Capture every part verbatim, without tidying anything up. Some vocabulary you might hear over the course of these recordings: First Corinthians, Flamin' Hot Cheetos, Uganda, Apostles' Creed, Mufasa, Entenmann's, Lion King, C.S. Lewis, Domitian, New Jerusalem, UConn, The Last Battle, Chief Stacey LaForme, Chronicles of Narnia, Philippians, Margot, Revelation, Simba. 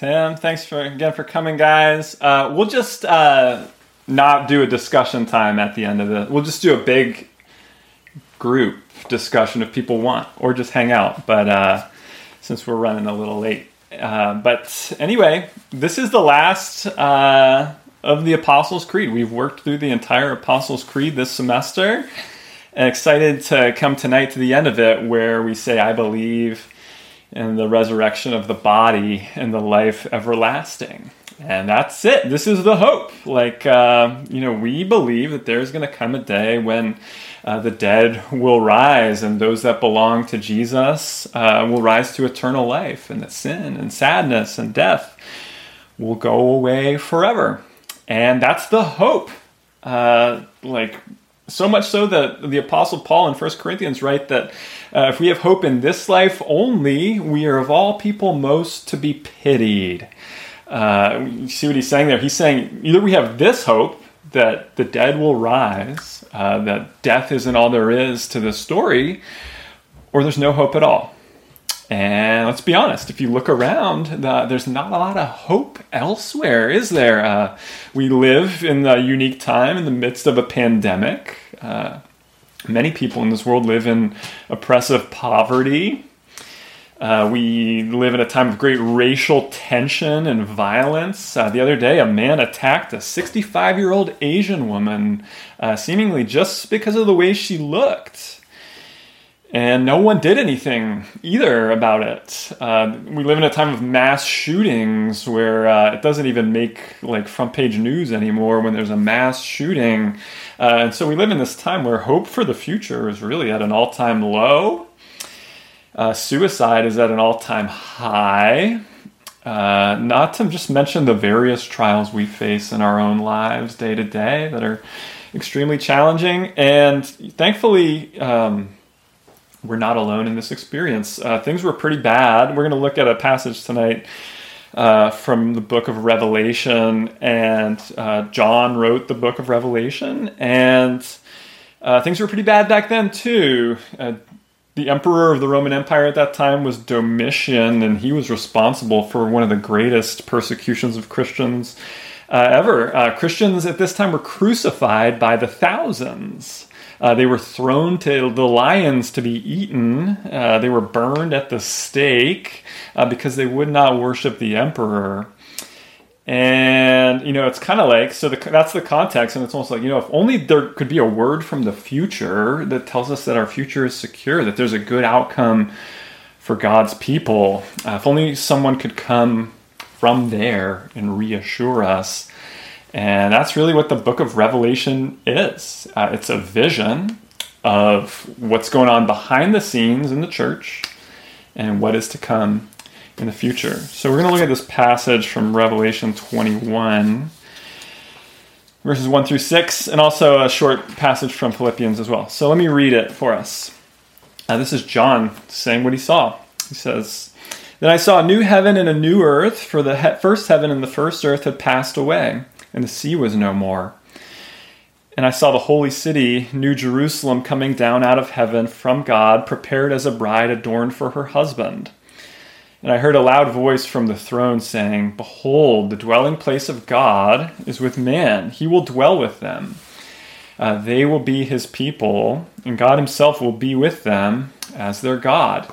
Tim, thanks for again for coming, guys. Uh, we'll just uh, not do a discussion time at the end of it. We'll just do a big group discussion if people want, or just hang out. But uh, since we're running a little late, uh, but anyway, this is the last uh, of the Apostles' Creed. We've worked through the entire Apostles' Creed this semester, and excited to come tonight to the end of it, where we say, "I believe." And the resurrection of the body and the life everlasting. And that's it. This is the hope. Like, uh, you know, we believe that there's going to come a day when uh, the dead will rise, and those that belong to Jesus uh, will rise to eternal life, and that sin and sadness and death will go away forever. And that's the hope. Uh, like, So much so that the Apostle Paul in First Corinthians writes that uh, if we have hope in this life only, we are of all people most to be pitied. Uh, you see what he's saying there? He's saying either we have this hope that the dead will rise, uh, that death isn't all there is to the story, or there's no hope at all. And let's be honest, if you look around, uh, there's not a lot of hope elsewhere, is there? Uh, we live in a unique time in the midst of a pandemic. Uh, many people in this world live in oppressive poverty. Uh, we live in a time of great racial tension and violence. Uh, the other day, a man attacked a sixty-five-year-old Asian woman, uh, seemingly just because of the way she looked. And no one did anything either about it. Uh, we live in a time of mass shootings where uh, it doesn't even make like front page news anymore when there's a mass shooting. Uh, and so we live in this time where hope for the future is really at an all-time low. Uh, suicide is at an all-time high. Uh, not to just mention the various trials we face in our own lives day to day that are extremely challenging. And thankfully... Um, We're not alone in this experience. Uh, things were pretty bad. We're going to look at a passage tonight uh, from the book of Revelation. And uh, John wrote the book of Revelation. And uh, things were pretty bad back then, too. Uh, the emperor of the Roman Empire at that time was Domitian. And he was responsible for one of the greatest persecutions of Christians uh, ever. Uh, Christians at this time were crucified by the thousands. Uh, they were thrown to the lions to be eaten. Uh, they were burned at the stake uh, because they would not worship the emperor. And, you know, it's kind of like, so the, that's the context. And it's almost like, you know, if only there could be a word from the future that tells us that our future is secure, that there's a good outcome for God's people. Uh, if only someone could come from there and reassure us. And that's really what the book of Revelation is. Uh, it's a vision of what's going on behind the scenes in the church and what is to come in the future. So we're going to look at this passage from Revelation twenty-one, verses one through six, and also a short passage from Philippians as well. So let me read it for us. Uh, this is John saying what he saw. He says, "Then I saw a new heaven and a new earth, for the he- first heaven and the first earth had passed away. And the sea was no more. And I saw the holy city, New Jerusalem, coming down out of heaven from God, prepared as a bride adorned for her husband. And I heard a loud voice from the throne saying, 'Behold, the dwelling place of God is with man. He will dwell with them. Uh, they will be his people, and God himself will be with them as their God.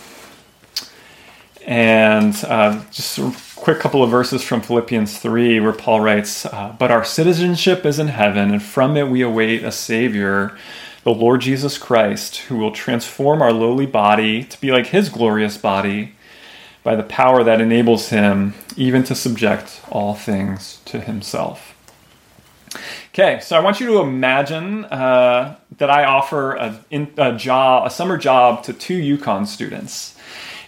And uh, just a quick couple of verses from Philippians three, where Paul writes, uh, "But our citizenship is in heaven, and from it we await a Savior, the Lord Jesus Christ, who will transform our lowly body to be like his glorious body by the power that enables him even to subject all things to himself." Okay, so I want you to imagine uh, that I offer a, in, a job, a summer job to two UConn students.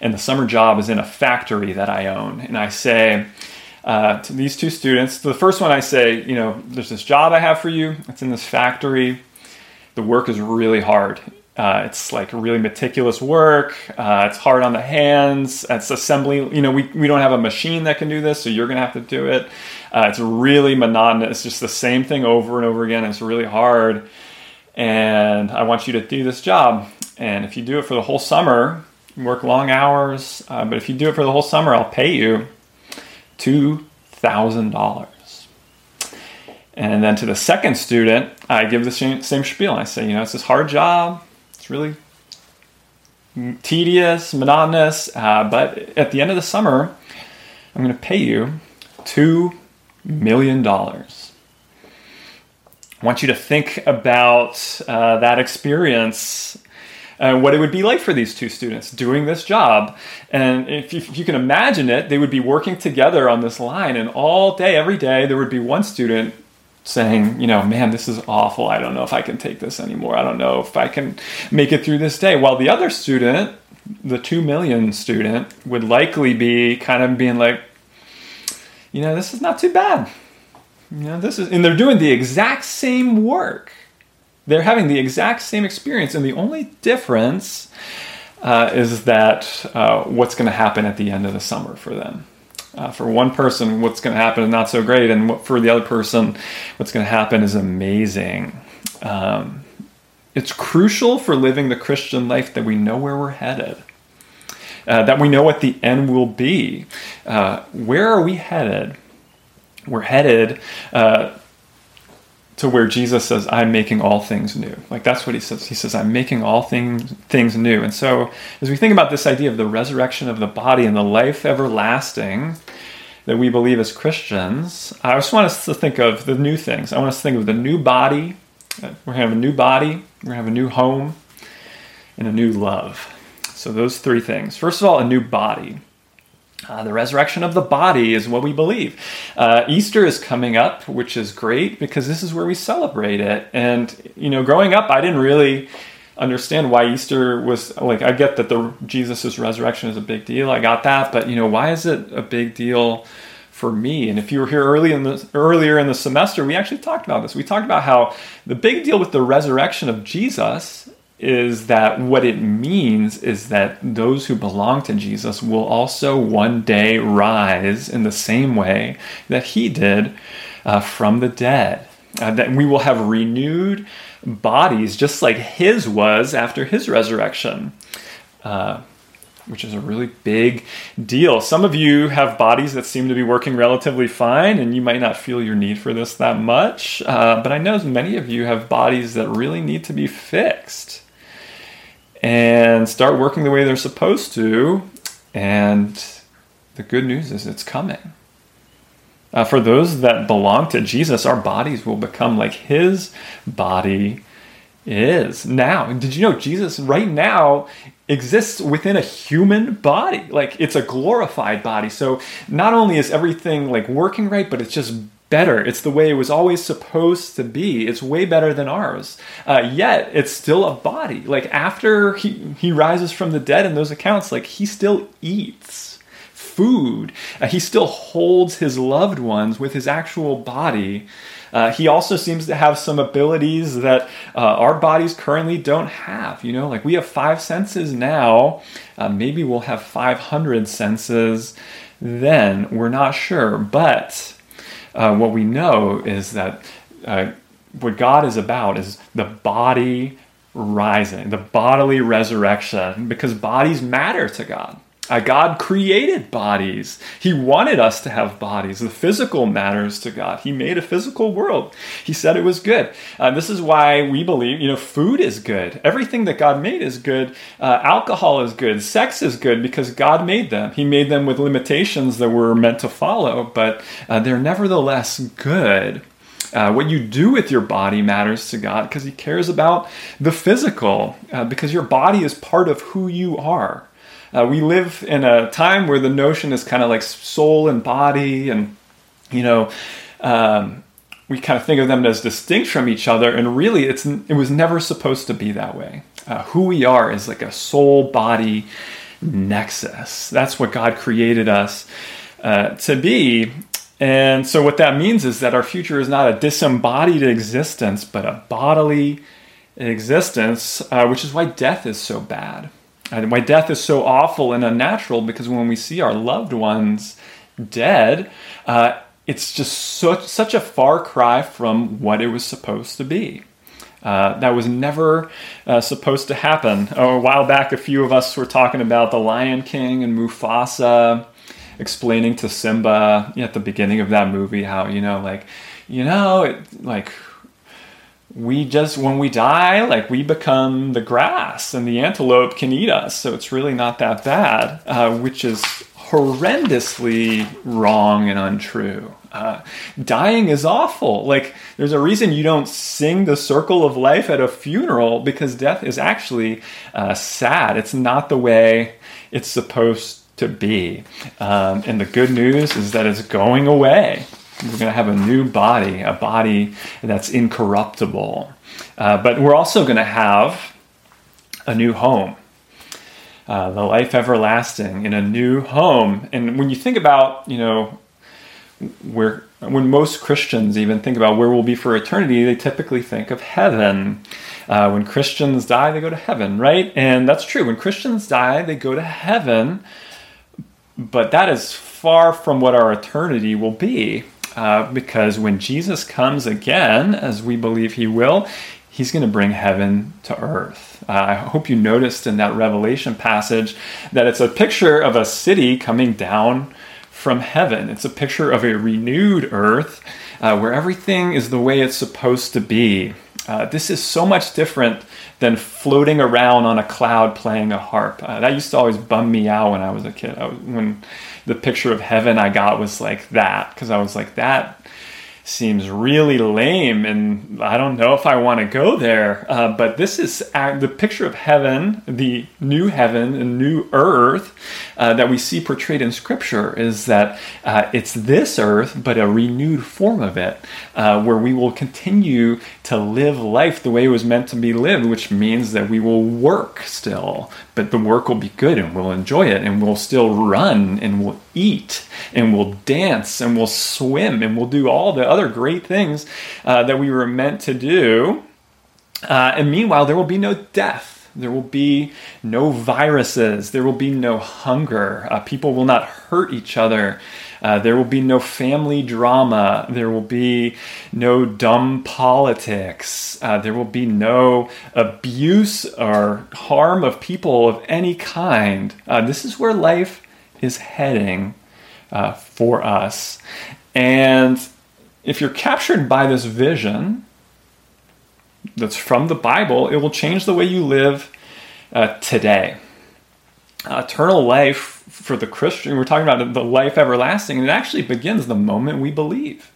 And the summer job is in a factory that I own. And I say uh, to these two students, the first one I say, you know, there's this job I have for you. It's in this factory. The work is really hard. Uh, it's like really meticulous work. Uh, it's hard on the hands. It's assembly. You know, we, we don't have a machine that can do this, so you're going to have to do it. Uh, it's really monotonous. It's just the same thing over and over again. It's really hard. And I want you to do this job. And if you do it for the whole summer, work long hours, uh, but if you do it for the whole summer, I'll pay you two thousand dollars. And then to the second student, I give the same, same spiel. I say, you know, it's this hard job. It's really tedious, monotonous, uh, but at the end of the summer, I'm going to pay you two million dollars. I want you to think about uh, that experience. Uh, what it would be like for these two students doing this job. And if you, if you can imagine it, they would be working together on this line, and all day, every day, there would be one student saying, you know, man, this is awful. I don't know if I can take this anymore. I don't know if I can make it through this day. While the other student, the two million student, would likely be kind of being like, you know, this is not too bad. You know, this is, and they're doing the exact same work. They're having the exact same experience, and the only difference uh, is that uh, what's going to happen at the end of the summer for them. Uh, for one person, what's going to happen is not so great, and what, for the other person, what's going to happen is amazing. Um, it's crucial for living the Christian life that we know where we're headed, uh, that we know what the end will be. Uh, where are we headed? We're headed... Uh, to where Jesus says, I'm making all things new. Like, that's what he says. He says, I'm making all things things new. And so as we think about this idea of the resurrection of the body and the life everlasting that we believe as Christians, I just want us to think of the new things. I want us to think of the new body. We're going to have a new body. We're going to have a new home and a new love. So those three things. First of all, a new body. Uh, the resurrection of the body is what we believe. Uh, Easter is coming up, which is great because this is where we celebrate it. And, you know, growing up, I didn't really understand why Easter was, like, I get that the Jesus' resurrection is a big deal. I got that. But, you know, why is it a big deal for me? And if you were here early in the, earlier in the semester, we actually talked about this. We talked about how the big deal with the resurrection of Jesus is that what it means is that those who belong to Jesus will also one day rise in the same way that he did uh, from the dead. Uh, that we will have renewed bodies just like his was after his resurrection, uh, which is a really big deal. Some of you have bodies that seem to be working relatively fine, and you might not feel your need for this that much, uh, but I know many of you have bodies that really need to be fixed and start working the way they're supposed to. And the good news is it's coming. Uh, for those that belong to Jesus, our bodies will become like his body is now. Did you know Jesus right now exists within a human body? Like, it's a glorified body. So not only is everything like working right, but it's just better. It's the way it was always supposed to be. It's way better than ours. Uh, yet, it's still a body. Like, after he, he rises from the dead in those accounts, like, he still eats food. Uh, he still holds his loved ones with his actual body. Uh, he also seems to have some abilities that uh, our bodies currently don't have. You know, like, we have five senses now. Uh, maybe we'll have five hundred senses then. We're not sure. But... Uh, what we know is that uh, what God is about is the body rising, the bodily resurrection, because bodies matter to God. Uh, God created bodies. He wanted us to have bodies. The physical matters to God. He made a physical world. He said it was good. Uh, this is why we believe, you know, food is good. Everything that God made is good. Uh, alcohol is good. Sex is good because God made them. He made them with limitations that were meant to follow, but uh, they're nevertheless good. Uh, what you do with your body matters to God because He cares about the physical, uh, because your body is part of who you are. Uh, we live in a time where the notion is kind of like soul and body, and, you know, um, we kind of think of them as distinct from each other. And really, it's it was never supposed to be that way. Uh, who we are is like a soul-body nexus. That's what God created us uh, to be. And so what that means is that our future is not a disembodied existence, but a bodily existence, uh, which is why death is so bad. And why death is so awful and unnatural, because when we see our loved ones dead, uh, it's just such, such a far cry from what it was supposed to be. Uh, that was never uh, supposed to happen. Oh, a while back, a few of us were talking about the Lion King and Mufasa, explaining to Simba at the beginning of that movie how, you know, like, you know, it, like... we just, when we die, like, we become the grass and the antelope can eat us. So it's really not that bad, uh, which is horrendously wrong and untrue. Uh, dying is awful. Like, there's a reason you don't sing the circle of life at a funeral, because death is actually uh, sad. It's not the way it's supposed to be. Um, and the good news is that it's going away. We're going to have a new body, a body that's incorruptible. Uh, but we're also going to have a new home, uh, the life everlasting in a new home. And when you think about, you know, where, when most Christians even think about where we'll be for eternity, they typically think of heaven. Uh, when Christians die, they go to heaven, right? And that's true. When Christians die, they go to heaven. But that is far from what our eternity will be. Uh, because when Jesus comes again, as we believe he will, he's going to bring heaven to earth. Uh, I hope you noticed in that Revelation passage that it's a picture of a city coming down from heaven. It's a picture of a renewed earth uh, where everything is the way it's supposed to be. Uh, this is so much different than floating around on a cloud playing a harp. Uh, that used to always bum me out when I was a kid. I was, when the picture of heaven I got was like that, because I was like, that seems really lame, and I don't know if I want to go there. Uh, but this is uh, the picture of heaven, the new heaven and new earth uh, that we see portrayed in Scripture, is that uh, it's this earth, but a renewed form of it, uh, where we will continue to live life the way it was meant to be lived, which means that we will work still, but the work will be good, and we'll enjoy it, and we'll still run, and we'll eat, and we'll dance, and we'll swim, and we'll do all the other great things uh, that we were meant to do. Uh, and meanwhile, there will be no death. There will be no viruses. There will be no hunger. Uh, people will not hurt each other. Uh, there will be no family drama. There will be no dumb politics. Uh, there will be no abuse or harm of people of any kind. Uh, this is where life is heading uh, for us. And if you're captured by this vision that's from the Bible, it will change the way you live uh, today. Uh, eternal life for the Christian, we're talking about the life everlasting, and it actually begins the moment we believe.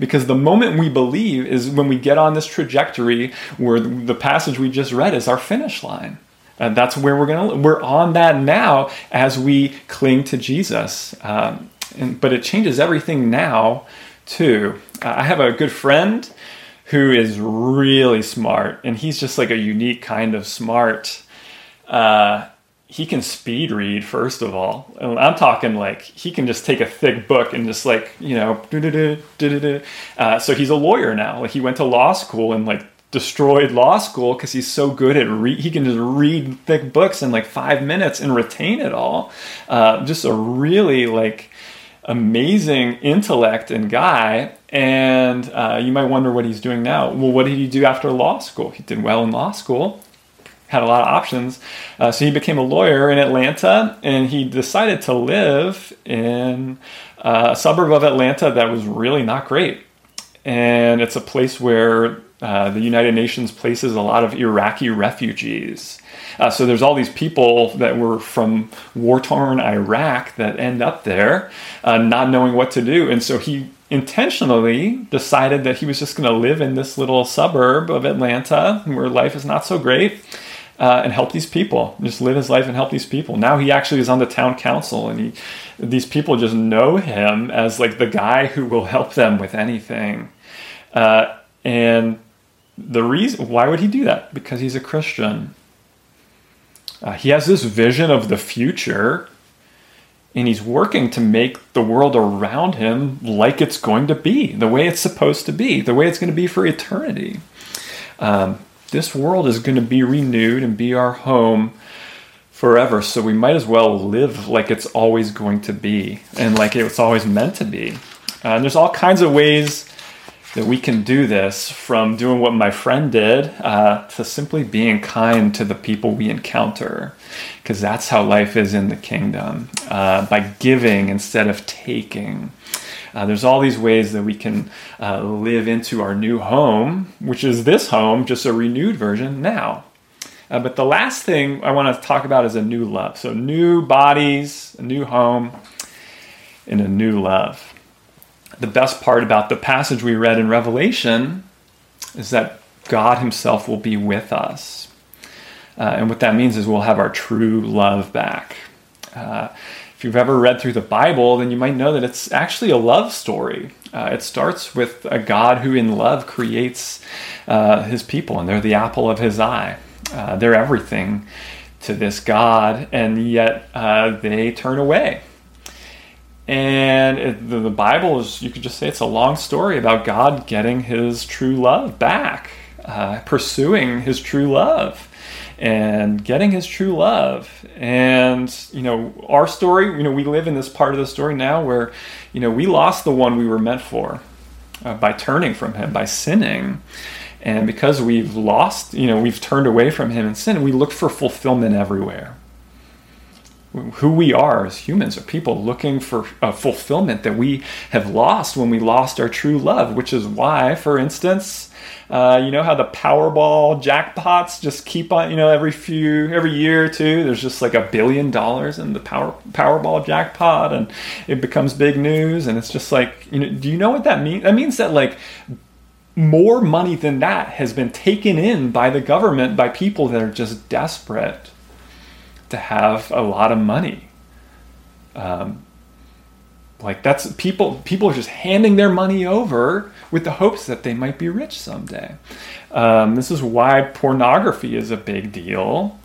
Because the moment we believe is when we get on this trajectory where the passage we just read is our finish line. Uh, that's where we're going to live. We're on that now as we cling to Jesus. Um, and, but it changes everything now, too. Uh, I have a good friend who is really smart, and he's just like a unique kind of smart. Uh, he can speed read, first of all. And I'm talking like he can just take a thick book and just like, you know, do-do-do, do-do-do. Uh, so he's a lawyer now. Like, he went to law school and like destroyed law school because he's so good at read. He can just read thick books in like five minutes and retain it all. Uh, just a really like amazing intellect and guy. And uh, you might wonder what he's doing now. Well, what did he do after law school? He did well in law school, had a lot of options. Uh, so he became a lawyer in Atlanta, and he decided to live in uh, a suburb of Atlanta that was really not great. And it's a place where uh, the United Nations places a lot of Iraqi refugees. Uh, so there's all these people that were from war-torn Iraq that end up there, uh, not knowing what to do. And so he intentionally decided that he was just going to live in this little suburb of Atlanta where life is not so great, uh, and help these people. Just live his life and help these people. Now he actually is on the town council, and he, these people just know him as like the guy who will help them with anything. Uh, and the reason why would he do that? Because he's a Christian. Uh, he has this vision of the future, and he's working to make the world around him like it's going to be, the way it's supposed to be, the way it's going to be for eternity. Um, this world is going to be renewed and be our home forever, so we might as well live like it's always going to be and like it's always meant to be. Uh, and there's all kinds of ways that we can do this, from doing what my friend did uh, to simply being kind to the people we encounter. Because that's how life is in the kingdom, uh, by giving instead of taking. Uh, there's all these ways that we can uh, live into our new home, which is this home, just a renewed version now. Uh, but the last thing I want to talk about is a new love. So new bodies, a new home, and a new love. The best part about the passage we read in Revelation is that God himself will be with us. Uh, and what that means is we'll have our true love back. Uh, if you've ever read through the Bible, then you might know that it's actually a love story. Uh, it starts with a God who in love creates uh, his people, and they're the apple of his eye. Uh, they're everything to this God, and yet uh, they turn away. And it, the, the Bible is, you could just say it's a long story about God getting his true love back, uh, pursuing his true love. And getting his true love. And, you know, our story, you know, we live in this part of the story now where, you know, we lost the one we were meant for uh, by turning from him, by sinning. And because we've lost, you know, we've turned away from him in sin, we look for fulfillment everywhere. Who we are as humans are people looking for a fulfillment that we have lost when we lost our true love, which is why, for instance, Uh, you know how the Powerball jackpots just keep on, you know, every few, every year or two, there's just like a billion dollars in the power, Powerball jackpot, and it becomes big news. And it's just like, you know, do you know what that means? That means that like more money than that has been taken in by the government, by people that are just desperate to have a lot of money. Um, Like that's people, people are just handing their money over with the hopes that they might be rich someday. Um, this is why pornography is a big deal.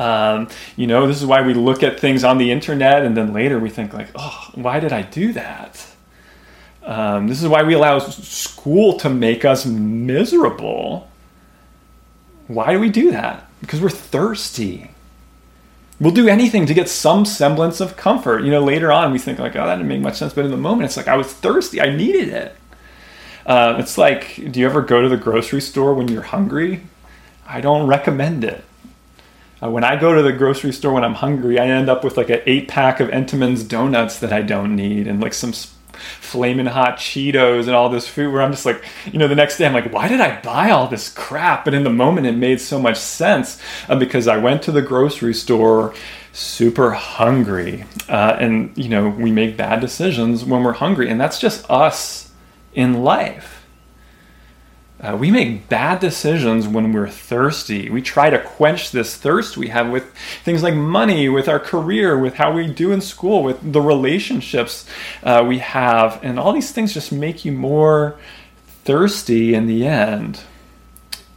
Um, you know, this is why we look at things on the internet and then later we think like, oh, why did I do that? Um, this is why we allow school to make us miserable. Why do we do that? Because we're thirsty. We'll do anything to get some semblance of comfort. You know, later on we think like, oh, that didn't make much sense. But in the moment, it's like, I was thirsty. I needed it. Uh, it's like, do you ever go to the grocery store when you're hungry? I don't recommend it. Uh, when I go to the grocery store when I'm hungry, I end up with like an eight pack of Entenmann's donuts that I don't need, and like some Flamin' Hot Cheetos and all this food where I'm just like, you know, the next day I'm like, why did I buy all this crap? But in the moment it made so much sense uh, because I went to the grocery store super hungry. Uh, and, you know, we make bad decisions when we're hungry, and that's just us in life. Uh, we make bad decisions when we're thirsty. We try to quench this thirst we have with things like money, with our career, with how we do in school, with the relationships uh, we have. And all these things just make you more thirsty in the end.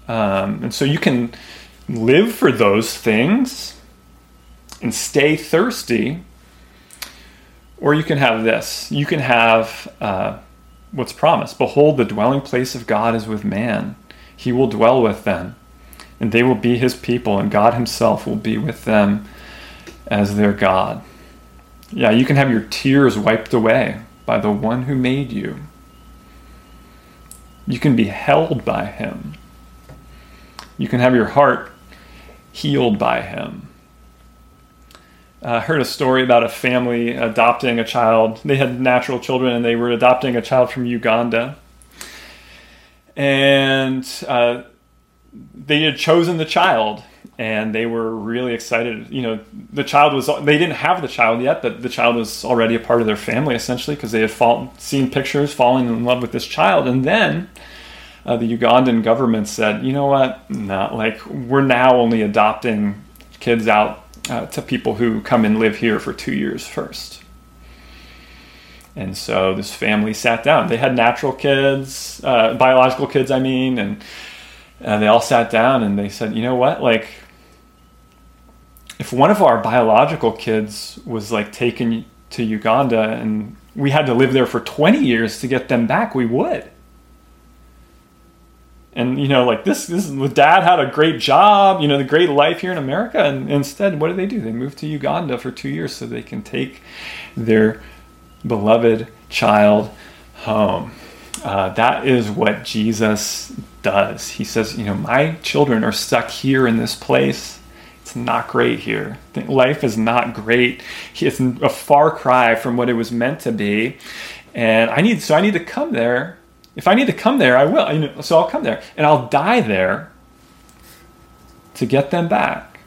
Um, and so you can live for those things and stay thirsty. Or you can have this. You can have... Uh, What's promised? Behold, the dwelling place of God is with man. He will dwell with them, and they will be his people, and God himself will be with them as their God. Yeah, you can have your tears wiped away by the one who made you. You can be held by him. You can have your heart healed by him. I uh, heard a story about a family adopting a child. They had natural children, and they were adopting a child from Uganda. And uh, they had chosen the child, and they were really excited. You know, the child was, they didn't have the child yet, but the child was already a part of their family, essentially, because they had fall, seen pictures, falling in love with this child. And then uh, the Ugandan government said, you know what, not like, we're now only adopting kids out uh, to people who come and live here for two years first. And so this family sat down. They had natural kids, uh, biological kids, I mean, and uh, they all sat down and they said, you know what, like, if one of our biological kids was like taken to Uganda and we had to live there for twenty years to get them back, we would. And, you know, like this, this the dad had a great job, you know, the great life here in America. And instead, what do they do? They move to Uganda for two years so they can take their beloved child home. Uh, that is what Jesus does. He says, you know, my children are stuck here in this place. It's not great here. Life is not great. It's a far cry from what it was meant to be. And I need, so I need to come there. If I need to come there, I will. You know, so I'll come there. And I'll die there to get them back.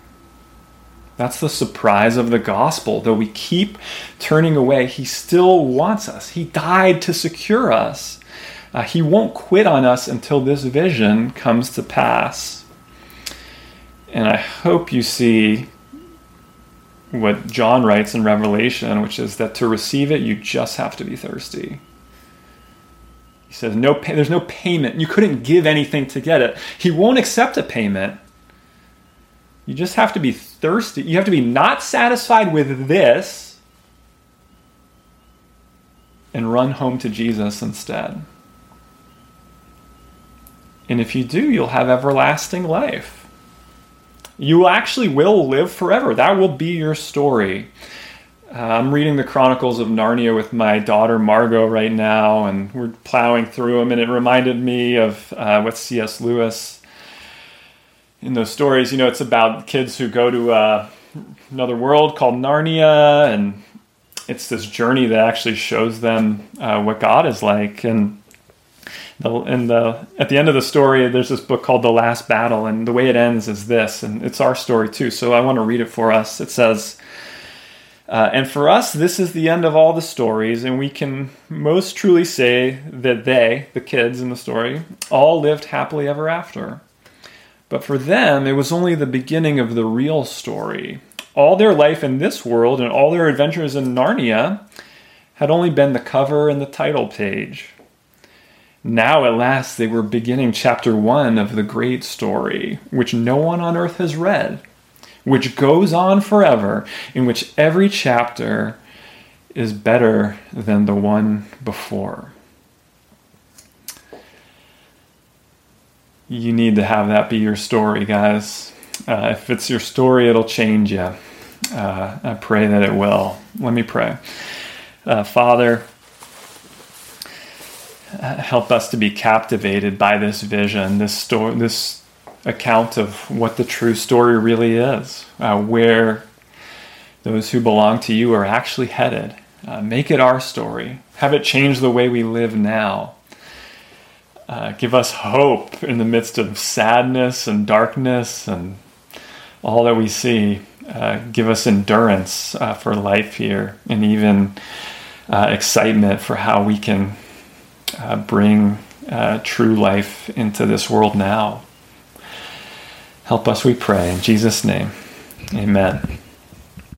That's the surprise of the gospel. Though we keep turning away, he still wants us. He died to secure us. Uh, he won't quit on us until this vision comes to pass. And I hope you see what John writes in Revelation, which is that to receive it, you just have to be thirsty. He says, no, pay- there's no payment. You couldn't give anything to get it. He won't accept a payment. You just have to be thirsty. You have to be not satisfied with this and run home to Jesus instead. And if you do, you'll have everlasting life. You actually will live forever. That will be your story. Uh, I'm reading the Chronicles of Narnia with my daughter Margot right now, and we're plowing through them, and it reminded me of uh, what C S Lewis, in those stories, you know, it's about kids who go to uh, another world called Narnia, and it's this journey that actually shows them uh, what God is like. And the, and the at the end of the story, there's this book called The Last Battle, and the way it ends is this, and it's our story too, so I want to read it for us. It says... Uh, and for us, this is the end of all the stories, and we can most truly say that they, the kids in the story, all lived happily ever after. But for them, it was only the beginning of the real story. All their life in this world and all their adventures in Narnia had only been the cover and the title page. Now, at last, they were beginning chapter one of the great story, which no one on earth has read, which goes on forever, in which every chapter is better than the one before. You need to have that be your story, guys. Uh, if it's your story, it'll change you. Uh, I pray that it will. Let me pray. Uh, Father, uh, help us to be captivated by this vision, this story, this account of what the true story really is, uh, where those who belong to you are actually headed. Uh, make it our story. Have it change the way we live now. Uh, give us hope in the midst of sadness and darkness and all that we see. Uh, give us endurance uh, for life here, and even uh, excitement for how we can uh, bring uh, true life into this world now. Help us, we pray. In Jesus' name, amen.